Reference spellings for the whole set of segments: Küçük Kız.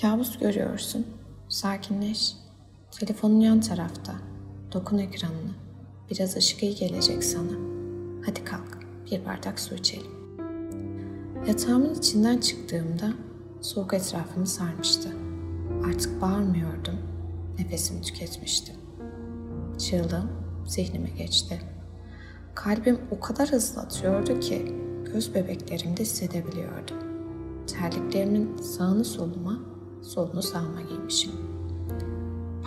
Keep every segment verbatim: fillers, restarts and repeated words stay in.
Kabus görüyorsun. Sakinleş. Telefonun yan tarafta. Dokun ekranını. Biraz ışık iyi gelecek sana. Hadi kalk. Bir bardak su içelim. Yatağımın içinden çıktığımda soğuk etrafımı sarmıştı. Artık bağırmıyordum. Nefesimi tüketmiştim. Çığlığım zihnime geçti. Kalbim o kadar hızlı atıyordu ki göz bebeklerimde hissedebiliyordum. Terliklerimin sağını soluma, solunu sağıma giymişim.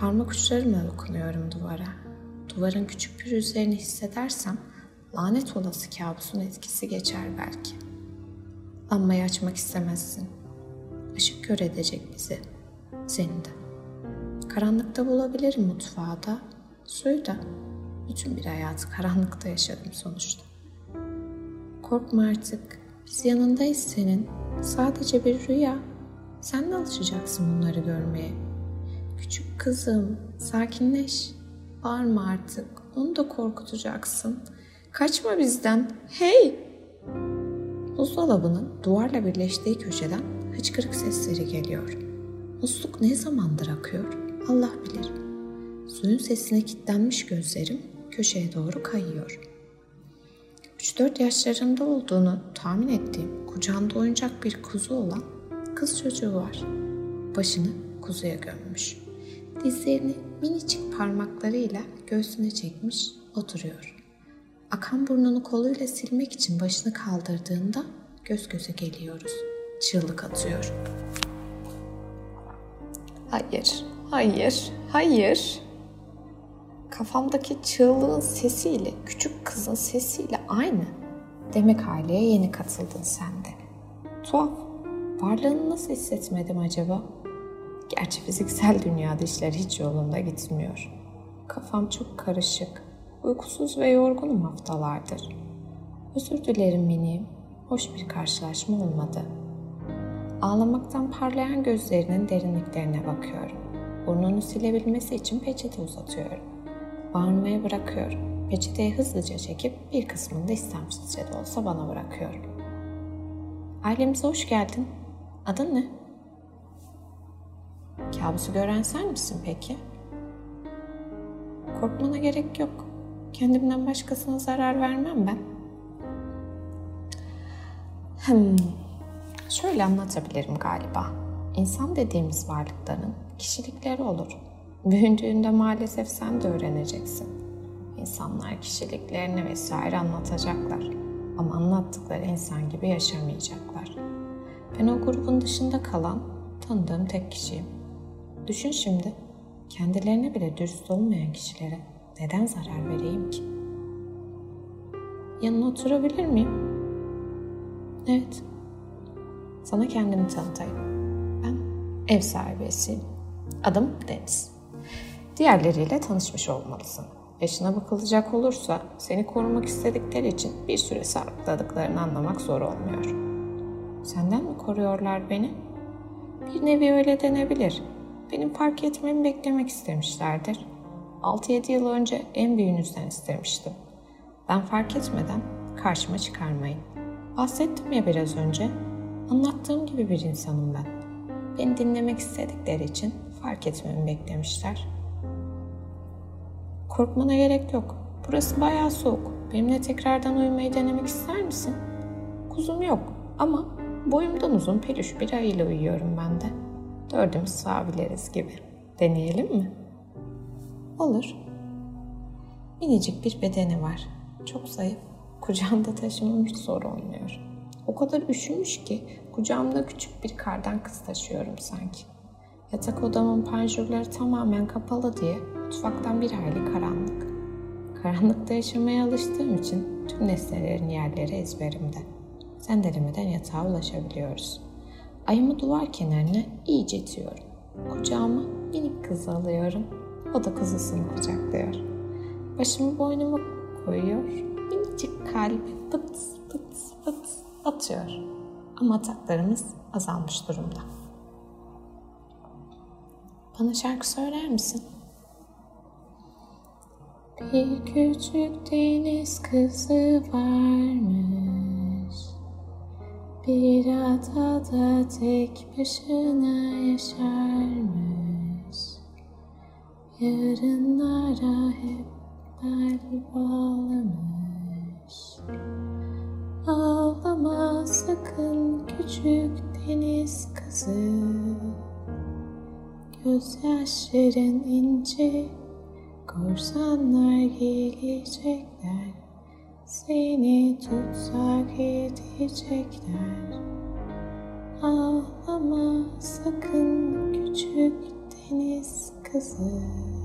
Parmak uçlarımla dokunuyorum duvara. Duvarın küçük bir üzerine hissedersem lanet olası kabusun etkisi geçer belki. Lambayı açmak istemezsin. Işık kör edecek bizi. Seni de. Karanlıkta bulabilirim mutfağı da, suyu da. Bütün bir hayatı karanlıkta yaşadım sonuçta. Korkma artık. Biz yanındayız senin. Sadece bir rüya. Sen de alışacaksın bunları görmeye. Küçük kızım, sakinleş. Bağırma artık. Onu da korkutacaksın. Kaçma bizden. Hey! Buzdolabının duvarla birleştiği köşeden hıçkırık sesleri geliyor. Musluk ne zamandır akıyor? Allah bilir. Suyun sesine kilitlenmiş gözlerim köşeye doğru kayıyor. üç dört yaşlarında olduğunu tahmin ettiğim kucağında oyuncak bir kuzu olan kız çocuğu var. Başını kuzuya gömmüş. Dizlerini minicik parmaklarıyla göğsüne çekmiş oturuyor. Akan burnunu koluyla silmek için başını kaldırdığında göz göze geliyoruz. Çığlık atıyor. Hayır, hayır, hayır. Kafamdaki çığlığın sesiyle küçük kızın sesiyle aynı. Demek aileye yeni katıldın sen de. Tuhaf. Varlığını nasıl hissetmedim acaba? Gerçi fiziksel dünyada işler hiç yolunda gitmiyor. Kafam çok karışık. Uykusuz ve yorgunum haftalardır. Özür dilerim miniğim. Hoş bir karşılaşma olmadı. Ağlamaktan parlayan gözlerinin derinliklerine bakıyorum. Burnunu silebilmesi için peçete uzatıyorum. Bağırmaya bırakıyorum. Peçeteyi hızlıca çekip bir kısmını da istemsizce de olsa bana bırakıyorum. Ailemize hoş geldin. Adın ne? Kabusu gören sen misin peki? Korkmana gerek yok. Kendimden başkasına zarar vermem ben. Hmm. Şöyle anlatabilirim galiba. İnsan dediğimiz varlıkların kişilikleri olur. Büyüdüğünde maalesef sen de öğreneceksin. İnsanlar kişiliklerini vesaire anlatacaklar. Ama anlattıkları insan gibi yaşamayacaklar. Ben o grubun dışında kalan, tanıdığım tek kişiyim. Düşün şimdi, kendilerine bile dürüst olmayan kişilere neden zarar vereyim ki? Yanına oturabilir miyim? Evet. Sana kendimi tanıtayım. Ben ev sahibesiyim. Adım Deniz. Diğerleriyle tanışmış olmalısın. Yaşına bakılacak olursa seni korumak istedikleri için bir süre sakladıklarını anlamak zor olmuyor. Senden mi koruyorlar beni? Bir nevi öyle denebilir. Benim fark etmemi beklemek istemişlerdir. altı yedi yıl önce en büyüğünüzden istemiştim. Ben fark etmeden karşıma çıkarmayın. Bahsettim ya biraz önce. Anlattığım gibi bir insanım ben. Beni dinlemek istedikleri için fark etmemi beklemişler. Korkmana gerek yok. Burası bayağı soğuk. Benimle tekrardan uyumayı denemek ister misin? Kuzum yok ama boyumdan uzun peluş bir ayıyla uyuyorum ben de. Dördümüz sığabileriz gibi. Deneyelim mi? Olur. Minicik bir bedeni var. Çok zayıf. Kucağında taşımam hiç zor olmuyor. O kadar üşümüş ki kucağımda küçük bir kardan kız taşıyorum sanki. Yatak odamın panjurları tamamen kapalı diye mutfaktan bir hayli karanlık. Karanlıkta yaşamaya alıştığım için tüm nesnelerin yerleri ezberimde. Sendelemeden yatağa ulaşabiliyoruz. Ayımı duvar kenarına iyice itiyorum. Kucağıma minik kızı alıyorum. O da kızısını kucaklıyor. Başımı boynuma koyuyor. Minicik kalbi pıtıs pıtıs pıtıs atıyor. Ama ataklarımız azalmış durumda. Bana şarkı söyler misin? Bir küçük deniz kızı varmış. Bir adada tek başına yaşarmış. Yarınlara hep bel bağlamış. Ağlama sakın küçük deniz kızı, gözyaşların ince, korsanlar gelecekler, seni tutsak edecekler. Ağlama sakın küçük deniz kızı.